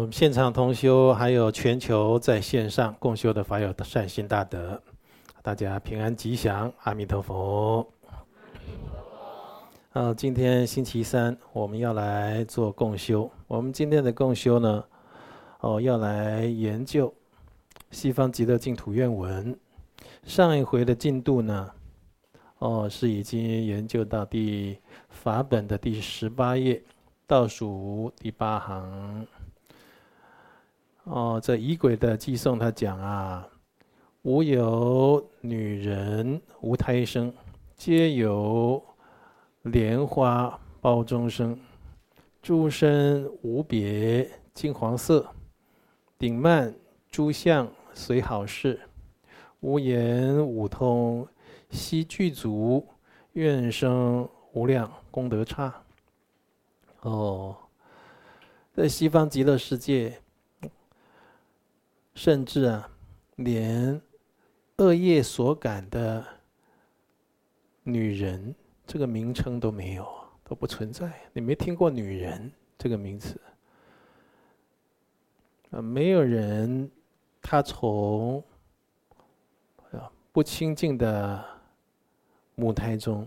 我们现场同修还有全球在线上共修的法友的善心大德，大家平安吉祥，阿弥陀佛。今天星期三，我们要来做共修。我们今天的共修呢，要来研究西方极乐净土愿文。上一回的进度呢，是已经研究到法本的第18页倒数第8行。这仪轨的寄送他讲啊，无有女人无胎生，皆有莲花胞中生，诸身无别金黄色，顶曼诸相随好事，无言五通悉具足，愿生无量功德刹。在西方极乐世界，甚至连恶业所感的女人这个名称都没有，都不存在。你没听过女人这个名词，没有人他从不清净的母胎中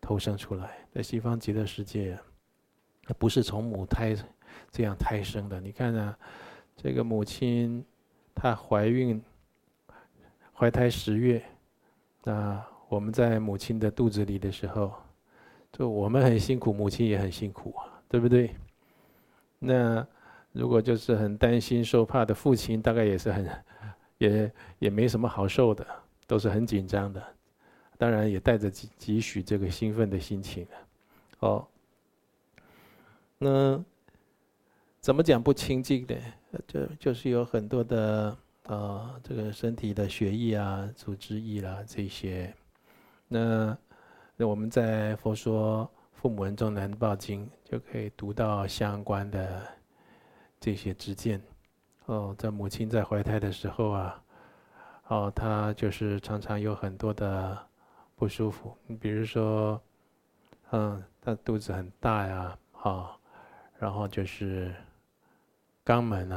投生出来。在西方极乐世界，不是从母胎这样胎生的。你看这个母亲她怀胎10月，那我们在母亲的肚子里的时候，就我们很辛苦，母亲也很辛苦啊，对不对？那如果就是很担心受怕的父亲，大概也是也没什么好受的，都是很紧张的，当然也带着几许这个兴奋的心情。那怎么讲不清净呢？就是有很多的这个身体的血液组织液这些。那我们在佛说父母恩重难报经就可以读到相关的这些知见。在母亲在怀胎的时候她就是常常有很多的不舒服，比如说，她肚子很大然后就是肛门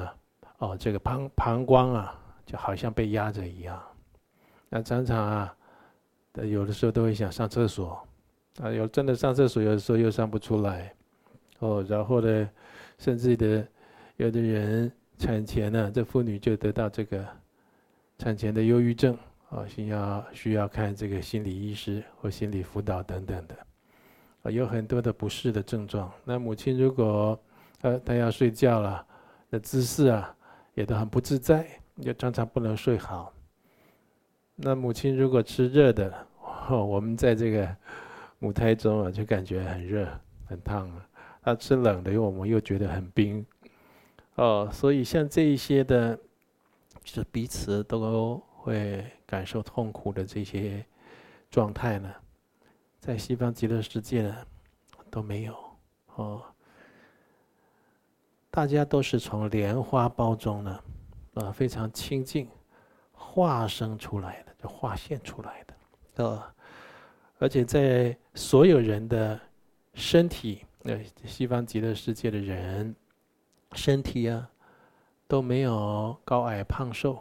这个膀胱就好像被压着一样。那常常有的时候都会想上厕所，有真的上厕所，有的时候又上不出来。然后呢，甚至有的人产前这妇女就得到这个产前的忧郁症，需要看这个心理医师或心理辅导等等的。有很多的不适的症状。那母亲如果她要睡觉了，那姿势也都很不自在，就常常不能睡好。那母亲如果吃热的，我们在这个母胎中就感觉很热很烫她吃冷的，我们又觉得很冰所以像这一些的，就是彼此都会感受痛苦的这些状态呢，在西方极乐世界呢都没有大家都是从莲花胞中呢非常清净化生出来的，就化现出来的而且在所有人的身体，西方极乐世界的人身体都没有高矮胖瘦，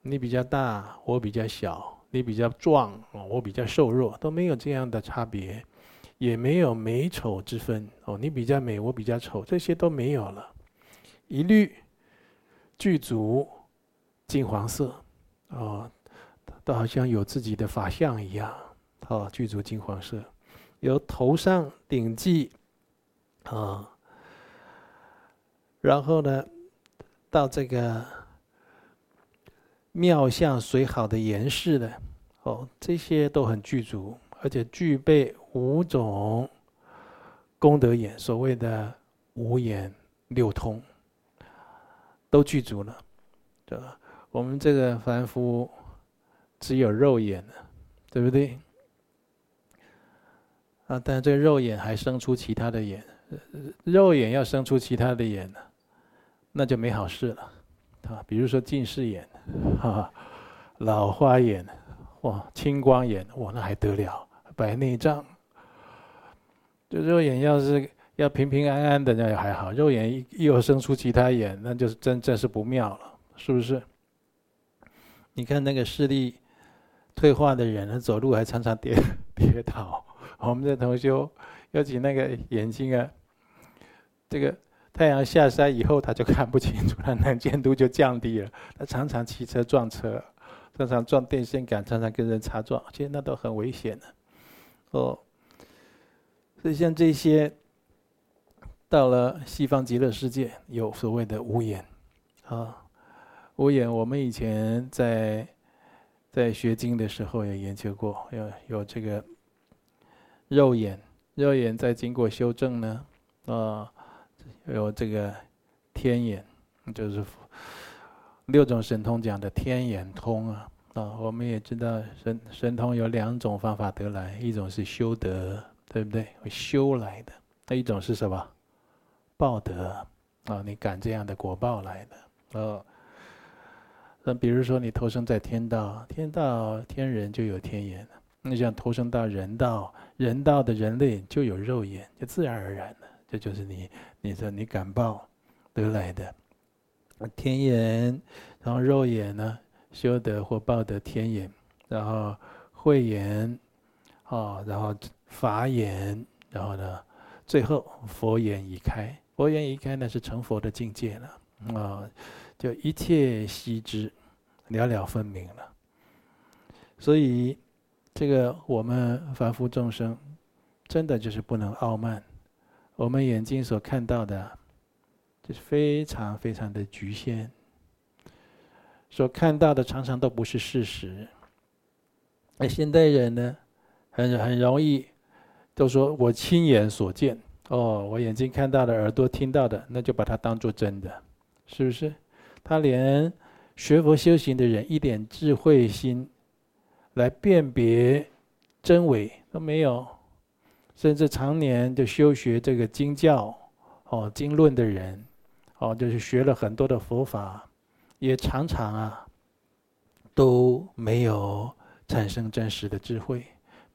你比较大我比较小，你比较壮我比较瘦弱，都没有这样的差别，也没有美丑之分你比较美我比较丑，这些都没有了，一律具足金黄色都好像有自己的法相一样具足金黄色，由头上顶髻然后呢到这个妙相随好的严饰的这些都很具足，而且具备5种功德眼，所谓的五眼六通都具足了。我们这个凡夫只有肉眼，对不对？但这肉眼还生出其他的眼，肉眼要生出其他的眼那就没好事了。比如说近视眼老花眼青光眼那还得了，白内障。这肉眼要是要平平安安的那也还好，肉眼一又生出其他眼，那就是真是不妙了，是不是？你看那个视力退化的人，他走路还常常跌倒。我们在同修，尤其那个眼睛啊，这个太阳下山以后，他就看不清楚，他能见度就降低了。他常常骑车撞车，常常撞电线杆，常常跟人擦撞，其实那都很危险的。哦，所以像这些，到了西方极乐世界，有所谓的无眼啊，无眼。我们以前在学经的时候也研究过，有这个肉眼，肉眼在经过修正呢，啊，有这个天眼，就是六种神通讲的天眼通啊。我们也知道神通有两种方法得来，一种是修德，对不对？修来的。那一种是什么？报德啊，你感这样的果报来的哦。那比如说你投生在天道，天人就有天眼，你想投生到人道，人道的人类就有肉眼，就自然而然的，这就是你感报得来的天眼，然后肉眼呢？修德或报德天眼，然后慧眼，哦，然后法眼，然后呢，最后佛眼已开。佛眼已开呢，是成佛的境界了啊，就一切悉知，了了分明了。所以，这个我们凡夫众生，真的就是不能傲慢。我们眼睛所看到的，就是非常非常的局限。所看到的常常都不是事实。那现代人呢，很容易都说我亲眼所见，哦，我眼睛看到的，耳朵听到的，那就把它当作真的，是不是？他连学佛修行的人一点智慧心来辨别真伪都没有，甚至常年就修学这个经教，哦，经论的人，哦，就是学了很多的佛法。也常常啊，都没有产生真实的智慧，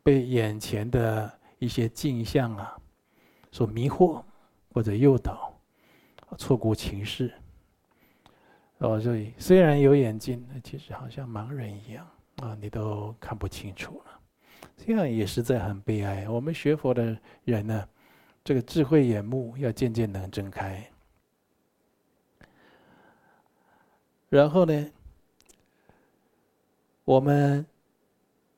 被眼前的一些镜像啊所迷惑或者诱导，错估情势。哦，所以虽然有眼睛，其实好像盲人一样啊，你都看不清楚了。这样也实在很悲哀。我们学佛的人呢，这个智慧眼目要渐渐能睁开。然后呢，我们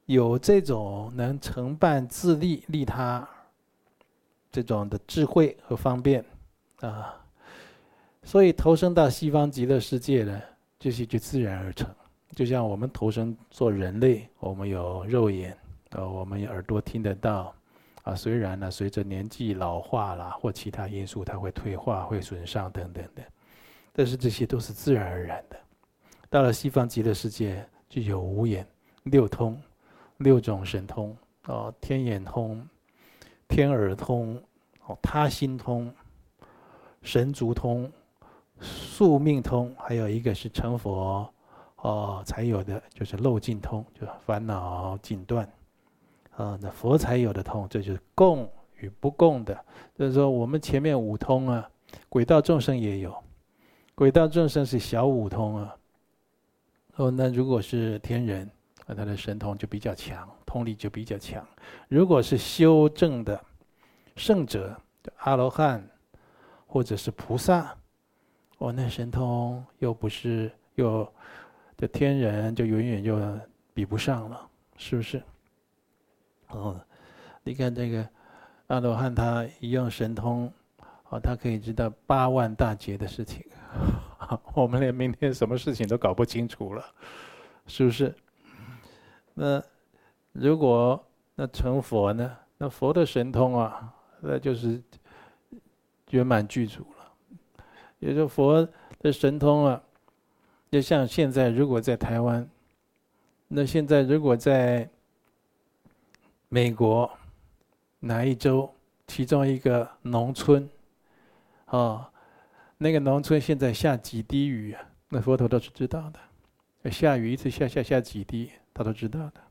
有这种能承办自利利他这种的智慧和方便啊，所以投生到西方极乐世界呢，就是就自然而成。就像我们投生做人类，我们有肉眼，我们有耳朵听得到啊。虽然呢，随着年纪老化啦或其他因素，它会退化、会损伤等等的。但是这些都是自然而然的。到了西方极乐世界，就有无眼、六通、六种神通哦，天眼通、天耳通、哦他心通、神足通、宿命通，还有一个是成佛哦才有的，就是漏尽通，就是烦恼尽断啊。那佛才有的通，这就是共与不共的。就是说，我们前面五通啊，鬼道众生也有。鬼道众生是小五通啊，哦，那如果是天人，那他的神通就比较强，通力就比较强。如果是修正的圣者，阿罗汉或者是菩萨，哦，那神通又不是又的天人就远远又比不上了，是不是？哦，你看这个阿罗汉，他一用神通，哦，他可以知道8万大劫的事情。我们连明天什么事情都搞不清楚了，是不是？那如果那成佛呢？那佛的神通啊，那就是圆满具足了。也就是佛的神通啊，就像现在如果在台湾，那现在如果在美国哪一州，其中一个农村啊。那个农村现在下几滴雨啊，那佛陀都是知道的。下雨一次下几滴，他都知道的，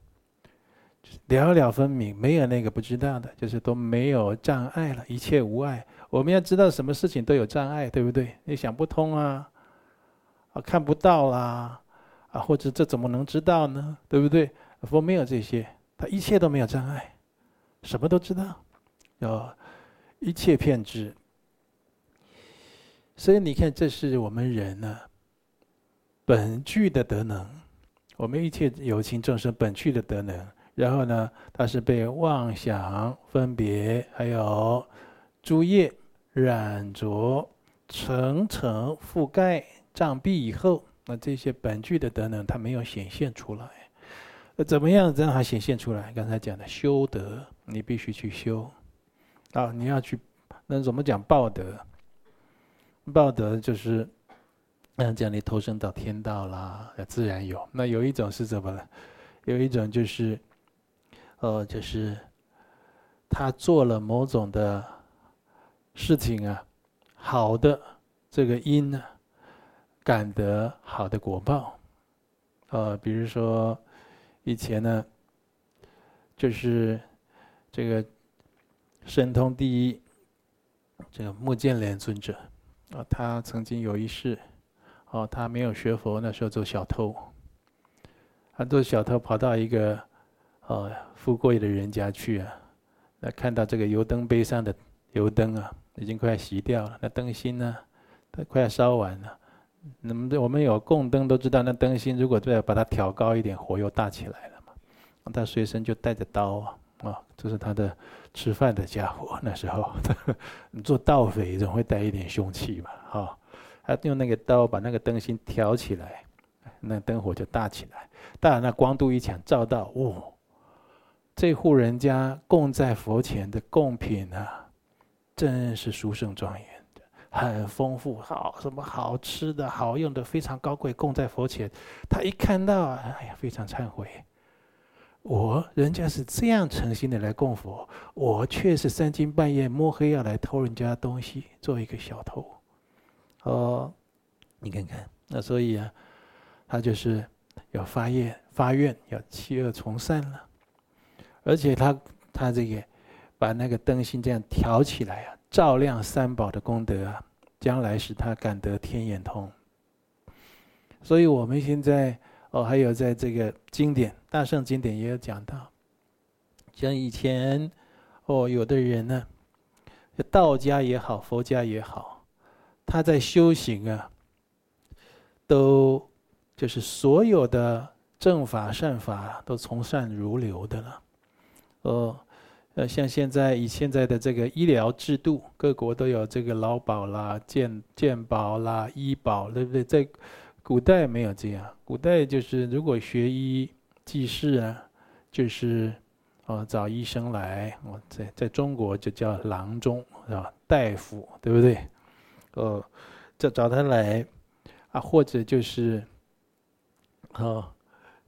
了了分明，没有那个不知道的，就是都没有障碍了，一切无碍。我们要知道什么事情都有障碍，对不对？你想不通啊，啊看不到啦，啊或者这怎么能知道呢？对不对？佛没有这些，他一切都没有障碍，什么都知道，有一切遍知。所以你看，这是我们人呢、啊，本具的德能。我们一切有情众生本具的德能，然后呢，它是被妄想、分别还有诸业染着，层层覆盖障蔽以后，那这些本具的德能它没有显现出来。那怎么样让它显现出来？刚才讲的修德，你必须去修啊！你要去，那怎么讲报德？报德就是，讲你投生到天道啦，自然有。那有一种是什么呢？有一种就是，就是他做了某种的事情啊，好的这个因呢、啊，感得好的果报。比如说以前呢，就是这个神通第一，这个目犍连尊者。他曾经有一世，他没有学佛，那时候做小偷。他做小偷跑到一个富贵的人家去啊，那看到这个油灯杯上的油灯啊，已经快熄掉了，那灯芯呢，它快要烧完了。那么我们有供灯都知道，那灯芯如果再把它调高一点，火又大起来了嘛。他随身就带着刀啊，这是他的吃饭的家伙。那时候你做盗匪总会带一点凶器嘛，他用那个刀把那个灯芯挑起来，那灯火就大起来，当然那光度一强照到，这户人家供在佛前的贡品啊，真是殊胜庄严，很丰富，什么好吃的好用的，非常高贵，供在佛前。他一看到，哎呀，非常忏悔，人家是这样诚心的来供佛，我却是三更半夜摸黑要来偷人家东西，做一个小偷。你看看，那所以啊，他就是要发愿，要弃恶从善了。而且他这个把那个灯芯这样挑起来啊，照亮三宝的功德啊，将来使他感得天眼通。所以我们现在。还有在这个经典大圣经典也有讲到，像以前有的人呢，道家也好佛家也好，他在修行啊，都就是所有的正法善法都从善如流的了。像现在的这个医疗制度，各国都有这个劳保啦、健保啦、医保，对不对？在古代没有这样，古代就是如果学医济世啊，就是找医生来，在中国就叫郎中，是吧？大夫，对不对？就找他来啊，或者就是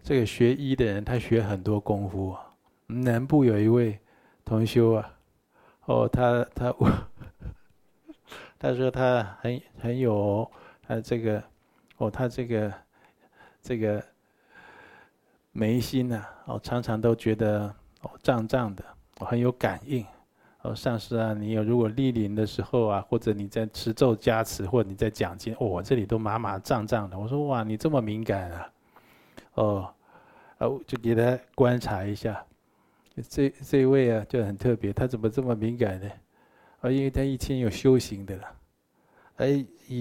这个学医的人他学很多功夫啊。南部有一位同修啊，他说他很有他这个。他这个眉心啊，常常都觉得胀胀的，很有感应。上师啊，你如果莅临的时候啊，或者你在持咒加持，或者你在讲经，我这里都麻麻胀胀的。我说哇，你这么敏感啊！就给他观察一下。这位啊，就很特别，他怎么这么敏感呢？因为他以前有修行的了，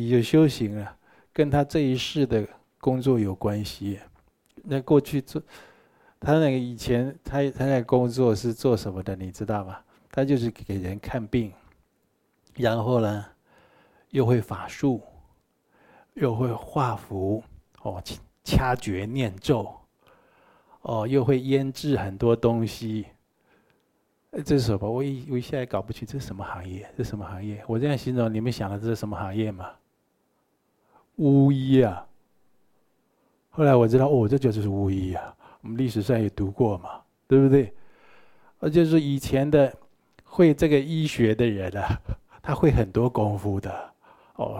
有修行了。跟他这一世的工作有关系。那过去他那个以前他那个工作是做什么的，你知道吗？他就是给人看病，然后呢，又会法术，又会画符，掐诀念咒，又会腌制很多东西。这是什么？我一下也搞不清这是什么行业？这是什么行业？我这样形容，你们想的这是什么行业吗？巫医啊，后来我知道，这就是巫医啊。我们历史上也读过嘛，对不对？就是以前的会这个医学的人啊，他会很多功夫的，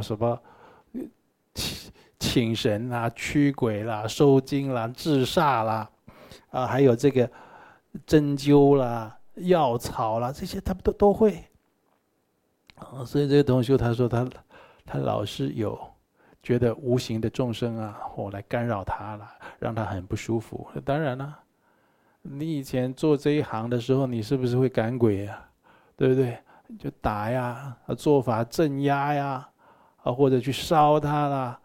什么请神啦、驱鬼啦、收精啦、治煞啦，还有这个针灸啦、药草啦，这些他们都会。所以这个同修他说他老是有觉得无形的众生啊，来干扰他了，让他很不舒服。当然啦，你以前做这一行的时候，你是不是会赶鬼啊？对不对？就打呀，做法镇压呀，或者去烧他啦。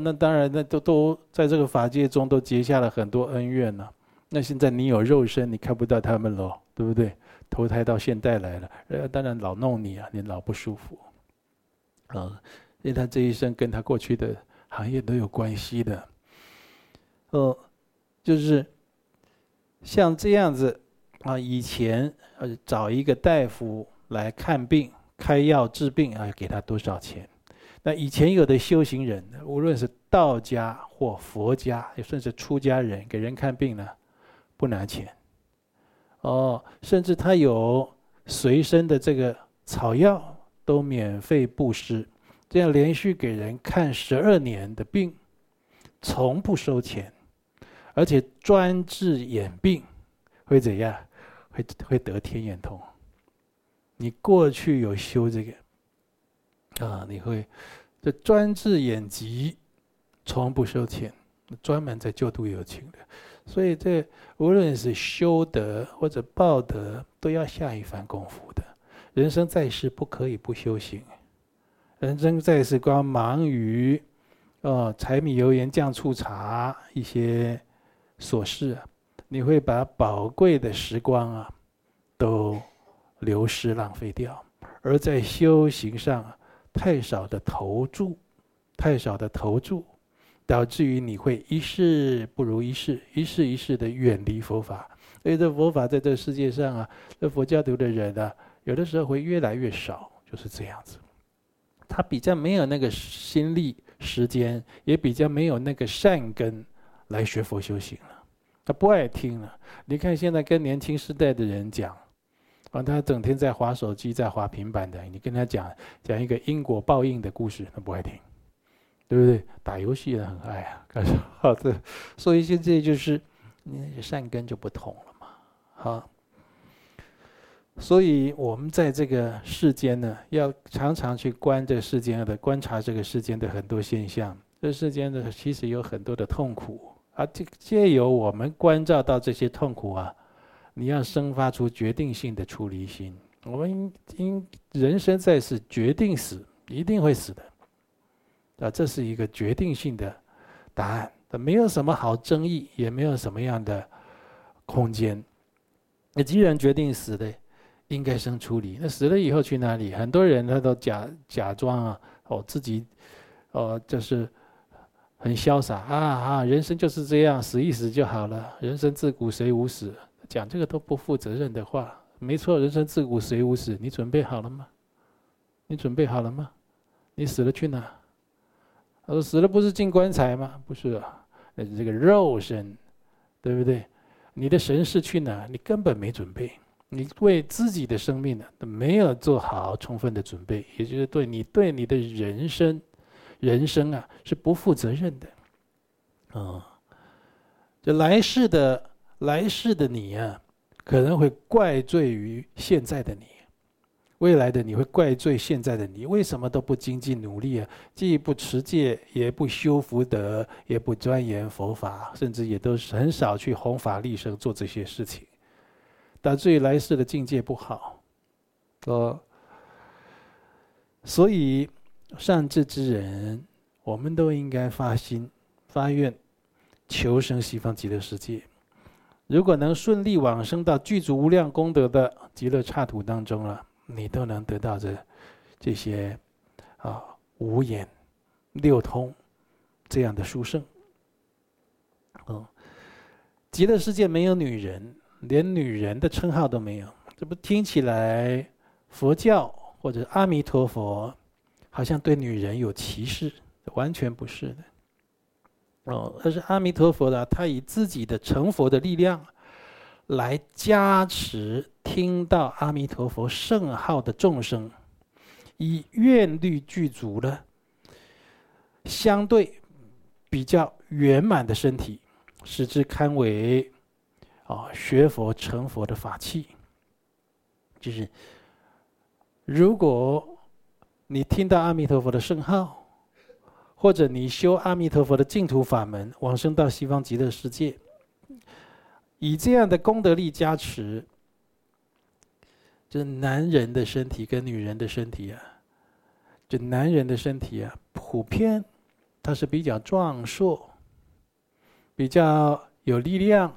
那当然，那都在这个法界中都结下了很多恩怨呢。那现在你有肉身，你看不到他们了，对不对？投胎到现代来了，当然老弄你啊，你老不舒服。因为他这一生跟他过去的行业都有关系的。就是像这样子啊，以前找一个大夫来看病、开药治病啊，给他多少钱？那以前有的修行人，无论是道家或佛家，也甚至出家人，给人看病呢，不拿钱。甚至他有随身的这个草药都免费布施，这样连续给人看12年的病，从不收钱，而且专治眼病，会怎样？会得天眼通。你过去有修这个啊，你会这专治眼疾，从不收钱，专门在救度有情的。所以这无论是修德或者报德，都要下一番功夫的。人生在世不可以不修行，人生在世光忙于柴米油盐酱醋茶一些琐事啊，你会把宝贵的时光啊都流失浪费掉。而在修行上太少的投注，导致于你会一世不如一世，一世一世的远离佛法。所以这佛法在这世界上啊，这佛教徒的人啊，有的时候会越来越少，就是这样子。他比较没有那个心力、时间，也比较没有那个善根来学佛修行了。他不爱听了。你看现在跟年轻世代的人讲，他整天在滑手机、在滑平板的，你跟他讲一个因果报应的故事，他不爱听。对不对？打游戏也很爱啊，干什么的？所以现在就是你善根就不同了嘛，好。所以我们在这个世间呢，要常常去观察这个世间的很多现象。这世间呢，其实有很多的痛苦啊，藉由我们关照到这些痛苦啊，你要生发出决定性的出离心。我们因人生在世，决定死，一定会死的。这是一个决定性的答案，没有什么好争议，也没有什么样的空间。你既然决定死了，应该生出离。那死了以后去哪里？很多人他都假装啊，自己就是很潇洒啊，人生就是这样，死一死就好了。人生自古谁无死？讲这个都不负责任的话。没错，人生自古谁无死？你准备好了吗？你死了去哪？死了不是进棺材吗？不是啊，那是这个肉身，对不对？你的神识去哪？你根本没准备，你为自己的生命呢没有做好充分的准备，也就是对你的人生啊是不负责任的。就来世的你啊，可能会怪罪于现在的你。未来的你会怪罪现在的你，为什么都不精进努力啊？既不持戒，也不修福德，也不钻研佛法，甚至也都很少去弘法利生，做这些事情，导致于来世的境界不好。所以善知之人，我们都应该发心发愿，求生西方极乐世界。如果能顺利往生到具足无量功德的极乐刹土当中了，你都能得到这些五眼六通这样的殊胜。极乐世界没有女人，连女人的称号都没有。这不听起来佛教或者阿弥陀佛好像对女人有歧视，完全不是的。而是阿弥陀佛呢，他以自己的成佛的力量来加持听到阿弥陀佛圣号的众生，以愿力具足了，相对比较圆满的身体，使之堪为学佛成佛的法器。就是如果你听到阿弥陀佛的圣号，或者你修阿弥陀佛的净土法门，往生到西方极乐世界，以这样的功德力加持，这男人的身体跟女人的身体啊，这男人的身体啊，普遍它是比较壮硕，比较有力量，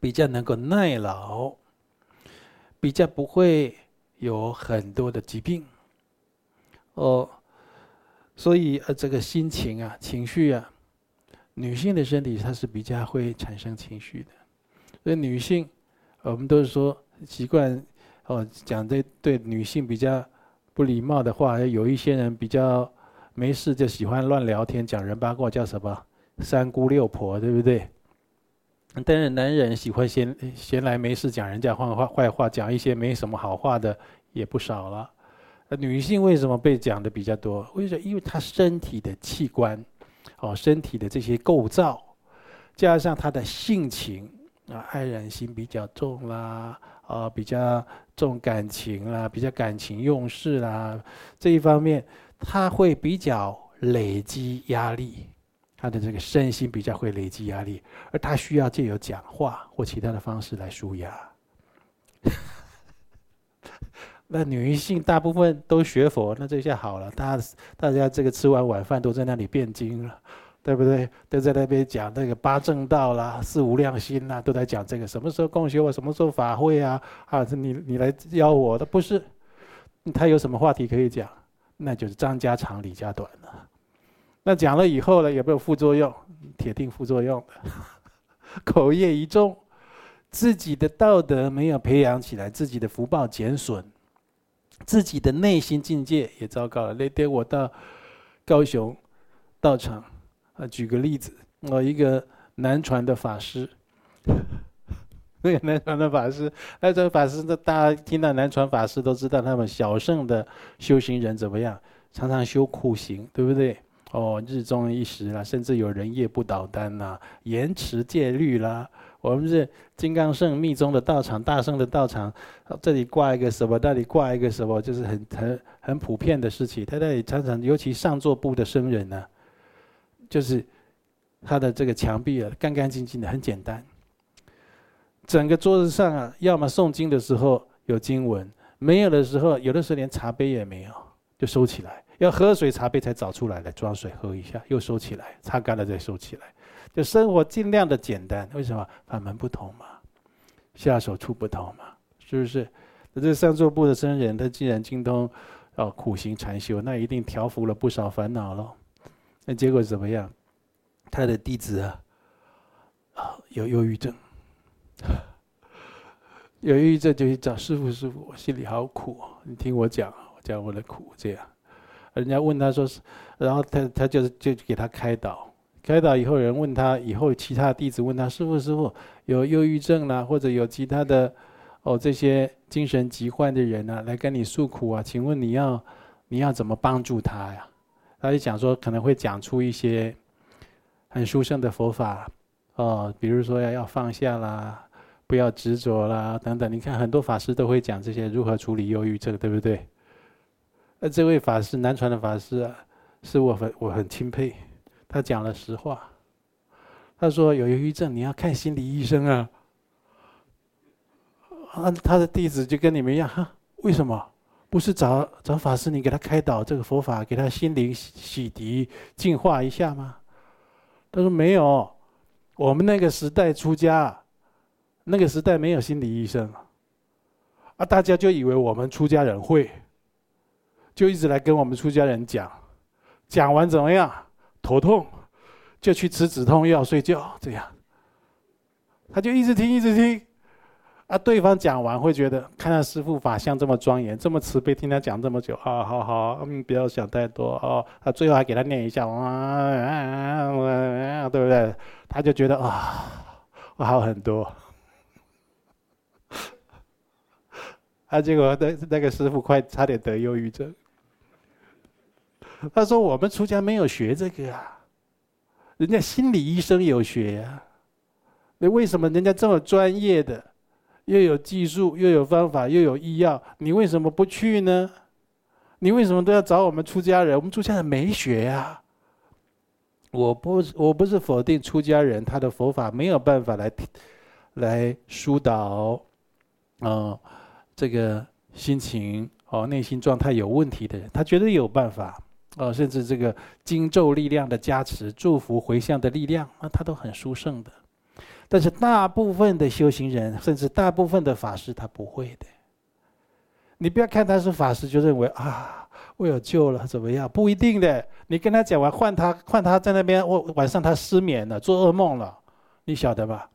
比较能够耐劳，比较不会有很多的疾病。所以这个心情啊、情绪啊，女性的身体它是比较会产生情绪的。所以女性，我们都是说习惯讲对女性比较不礼貌的话，有一些人比较没事就喜欢乱聊天，讲人八卦，叫什么三姑六婆，对不对？但是男人喜欢闲来没事讲人家坏话，讲一些没什么好话的也不少了。女性为什么被讲的比较多？为什么？因为她身体的器官，身体的这些构造，加上她的性情啊，爱染心比较重啦，比较重感情啦，比较感情用事啦，这一方面，她会比较累积压力，她的这个身心比较会累积压力，而她需要借由讲话或其他的方式来抒压。那女性大部分都学佛，那这下好了，大家这个吃完晚饭都在那里辩经了，对不对？都在那边讲那个八正道啦、四无量心啦，都在讲这个什么时候共修啊，什么时候法会啊，你来邀我的不是？他有什么话题可以讲？那就是张家长李家短了。那讲了以后呢，有没有副作用？铁定副作用的，口业一重，自己的道德没有培养起来，自己的福报减损。自己的内心境界也糟糕了。那天我到高雄道场啊，举个例子，一个南传的法师，那个南传法师，大家听到南传法师都知道，他们小乘的修行人怎么样，常常修苦行，对不对？日中一时啦，甚至有人夜不倒单啦，严持戒律啦。我们是金刚圣密宗的道场、大圣的道场，这里挂一个什么，那里挂一个什么，就是很普遍的事情。他那里常常，尤其上座部的僧人呢，就是他的这个墙壁啊，干干净净的，很简单。整个桌子上啊，要么诵经的时候有经文，没有的时候，有的时候连茶杯也没有，就收起来。要喝水，茶杯才找出来，装水喝一下，又收起来，擦干了再收起来。就生活尽量的简单，为什么？法门不同嘛，下手处不同嘛，是不是？那这上座部的僧人，他既然精通苦行禅修，那一定调伏了不少烦恼喽。那结果怎么样？他的弟子啊，有忧郁症，有忧郁症就去找师父，师父，我心里好苦，你听我讲，我讲我的苦这样。人家问他说，然后他就给他开导。开导以后，人问他，以后其他弟子问他，师父，有忧郁症啦，或者有其他的这些精神疾患的人啊，来跟你诉苦啊，请问你要怎么帮助他呀？他就讲说，可能会讲出一些很殊胜的佛法比如说要放下啦，不要执着啦等等。你看很多法师都会讲这些如何处理忧郁症，对不对？那这位法师，南传的法师啊，是我很钦佩。他讲了实话，他说有忧郁症你要看心理医生啊。他的弟子就跟你们一样，为什么不是找法师，你给他开导这个佛法，给他心灵洗涤净化一下吗？他说没有，我们那个时代出家，那个时代没有心理医生啊，大家就以为我们出家人会，就一直来跟我们出家人讲完怎么样？头痛就去吃止痛药睡觉，这样他就一直听啊。对方讲完会觉得，看到师父法相这么庄严，这么慈悲，听他讲这么久啊，好，不要想太多他最后还给他念一下，对不对？他就觉得我好很多结果那个师父差点得忧郁症。他说：“我们出家没有学这个啊，人家心理医生有学啊。那为什么人家这么专业的，又有技术，又有方法，又有医药，你为什么不去呢？你为什么都要找我们出家人？我们出家人没学啊。我不是否定出家人他的佛法没有办法来疏导，这个心情内心状态有问题的人，他绝对有办法。甚至这个经咒力量的加持、祝福回向的力量，那他都很殊胜的。但是大部分的修行人，甚至大部分的法师，他不会的。你不要看他是法师就认为啊，我有救了怎么样？不一定的。你跟他讲完，换他在那边，晚上他失眠了，做噩梦了，你晓得吧？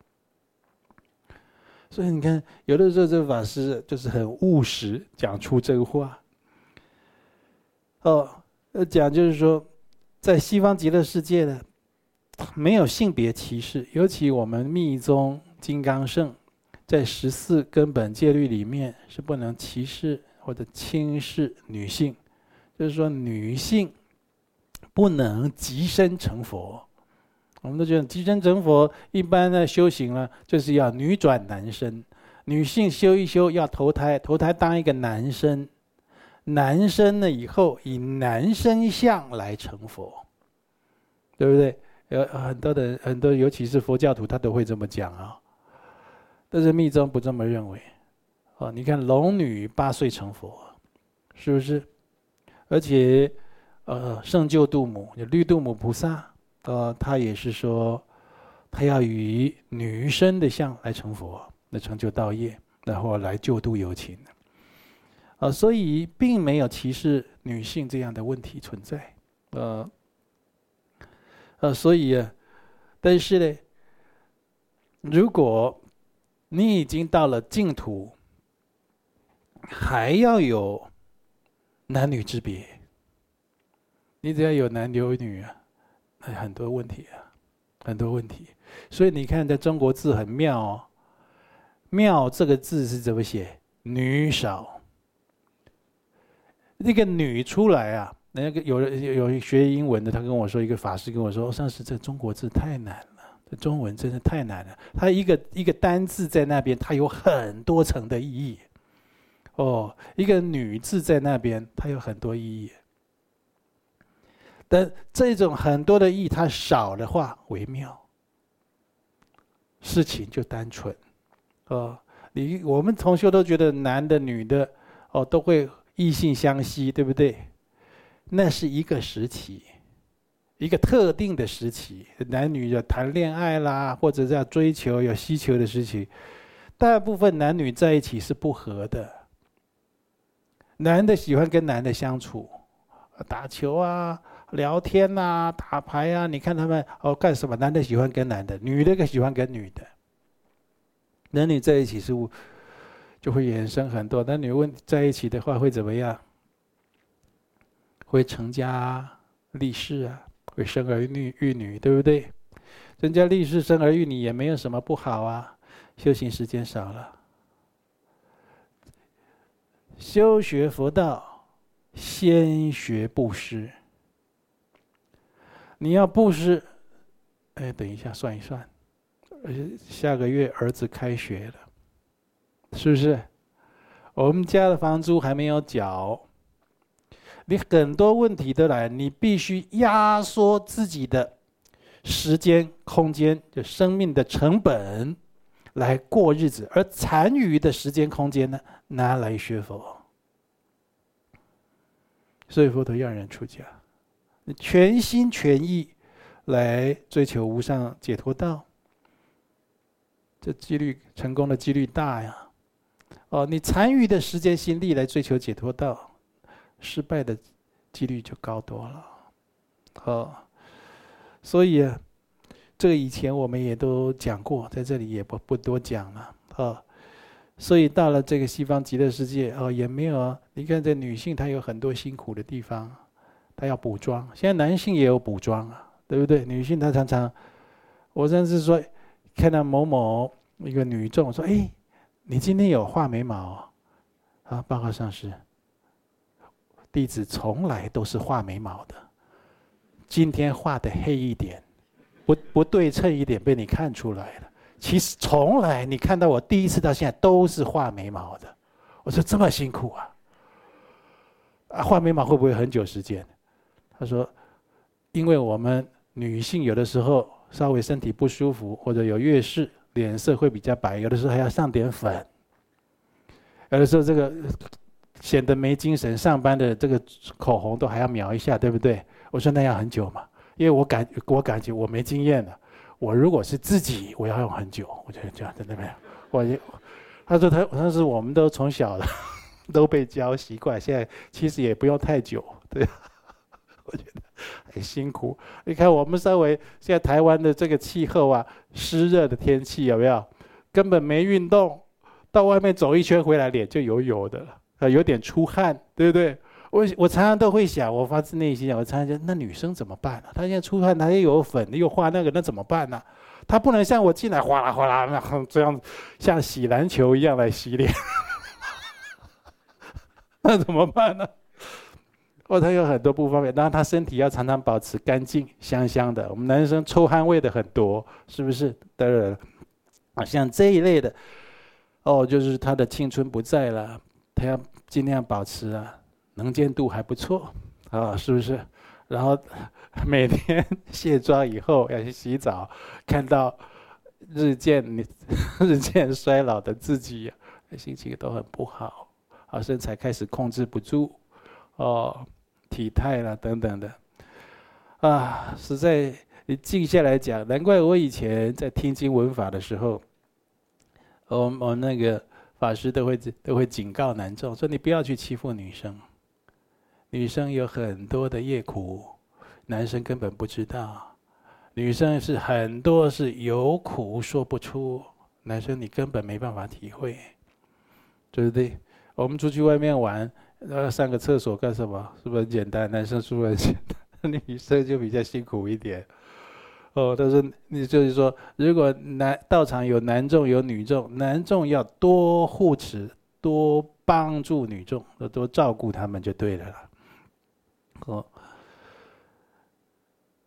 所以你看，有的时候这法师就是很务实，讲出真话。讲就是说，在西方极乐世界呢，没有性别歧视，尤其我们密宗金刚圣，在14根本戒律里面是不能歧视或者轻视女性，就是说女性不能即身成佛。我们都觉得即身成佛一般的修行呢，就是要女转男身，女性修一修要投胎，投胎当一个男生。男生呢，以后以男生相来成佛，对不对？有很多，尤其是佛教徒，他都会这么讲啊。但是密宗不这么认为。你看龙女8岁成佛，是不是？而且，圣救度母，绿度母菩萨，他也是说，他要以女生的相来成佛，来成就道业，然后来救度有情。所以并没有歧视女性这样的问题存在，所以，但是呢，如果你已经到了净土，还要有男女之别，你只要有男有女啊，很多问题啊，很多问题。所以你看，在中国字很妙哦，“妙”这个字是怎么写？女少。那个女出来啊，那个有学英文的，他跟我说，一个法师跟我说，上次这中国字太难了，这中文真的太难了。他一个一个单字在那边，它有很多层的意义。一个女字在那边，它有很多意义。但这种很多的意义，它少的话微妙，事情就单纯。我们同修都觉得男的女的都会异性相吸，对不对？那是一个时期，一个特定的时期，男女要谈恋爱啦，或者要追求、有需求的时期。大部分男女在一起是不合的，男的喜欢跟男的相处，打球啊、聊天啊、打牌啊，你看他们干什么？男的喜欢跟男的，女的喜欢跟女的，男女在一起是就会衍生很多。男女问在一起的话会怎么样？会成家立室啊，会生儿育女，对不对？成家立室、生儿育女也没有什么不好啊。修行时间少了，修学佛道，先学布施。你要布施，等一下算一算，下个月儿子开学了。是不是？我们家的房租还没有缴，你很多问题都来，你必须压缩自己的时间、空间，就生命的成本来过日子，而残余的时间、空间呢，拿来学佛。所以佛陀要人出家，你全心全意来追求无上解脱道，这几率成功的几率大呀。你残余的时间心力来追求解脱道，失败的几率就高多了。所以这个以前我们也都讲过，在这里也不多讲了。所以到了这个西方极乐世界，也没有，你看这女性她有很多辛苦的地方，她要补妆。现在男性也有补妆啊，对不对？女性她常常，我甚至说看到某一个女众说，你今天有画眉毛啊？报告上师，弟子从来都是画眉毛的，今天画的黑一点，不对称一点，被你看出来了。其实从来你看到我第一次到现在都是画眉毛的。我说这么辛苦啊？啊，画眉毛会不会很久时间？他说，因为我们女性有的时候稍微身体不舒服或者有月事，脸色会比较白，有的时候还要上点粉，有的时候这个显得没精神，上班的这个口红都还要描一下，对不对？我说那要很久嘛，因为我感觉我没经验了。我如果是自己，我要用很久，我就这样，真的没有。他说他我们都从小的都被教习惯，现在其实也不用太久，对。我觉得很辛苦。你看我们稍微现在台湾的这个气候啊，湿热的天气有没有？根本没运动，到外面走一圈回来脸就油油的了，有点出汗，对不对？我常常都会想，我发自内心想，我常常觉得那女生怎么办呢？她现在出汗，她又有粉，又画那个，那怎么办呢？她不能像我进来哗啦哗啦那这样，像洗篮球一样来洗脸，那怎么办呢？哦，她有很多不方便，然后她身体要常常保持干净、香香的。我们男生臭汗味的很多，是不是？当然，啊，像这一类的，哦，就是她的青春不在了，她要尽量保持啊。能见度还不错啊，是不是？然后每天卸妆以后要去洗澡，看到日渐衰老的自己，心情都很不好啊，身材开始控制不住哦，体态啦等等的啊，实在你静下来讲，难怪我以前在听经闻法的时候，我那个法师都会警告男众说：“你不要去欺负女生。”女生有很多的业苦，男生根本不知道。女生是很多是有苦说不出，男生你根本没办法体会，对不对？我们出去外面玩，上个厕所干什么？是不是很简单？男生是不是很简单？女生就比较辛苦一点。哦，但是你就是说，如果道场有男众有女众，男众要多护持，多帮助女众，多照顾他们就对了啦。哦，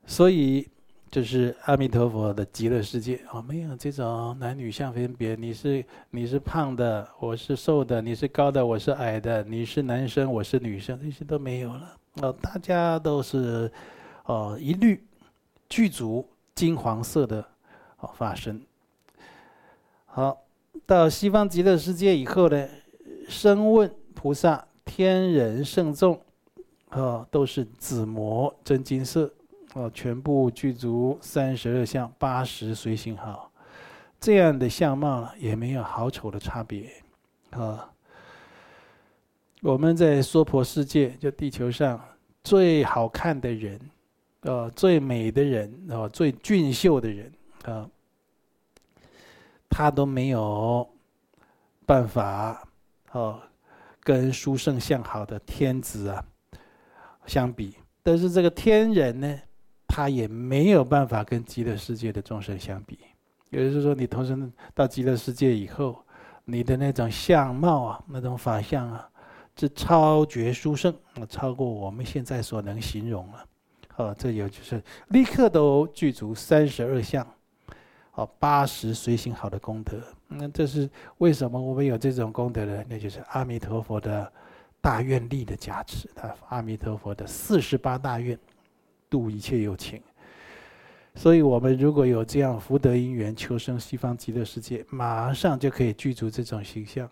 所以就是阿弥陀佛的极乐世界哦，没有这种男女相分别，你是胖的，我是瘦的，你是高的，我是矮的，你是男生，我是女生，这些都没有了。哦，大家都是哦一律具足金黄色的法身。好，到西方极乐世界以后呢，声闻菩萨、天人圣众，都是紫磨真金色，全部具足32相80随行好，这样的相貌呢，也没有好丑的差别啊。我们在娑婆世界，就地球上最好看的人。最美的人，最俊秀的人，他都没有办法跟殊胜相好的天子啊相比。但是这个天人呢，他也没有办法跟极乐世界的众生相比。也就是说，你投身到极乐世界以后，你的那种相貌啊，那种法相啊，是超绝殊胜，超过我们现在所能形容了。这有就是立刻都具足32相，80随行好的功德。那这是为什么我们有这种功德呢？那就是阿弥陀佛的大愿力的加持，阿弥陀佛的48大愿，度一切有情。所以我们如果有这样福德因缘，求生西方极乐世界，马上就可以具足这种形象。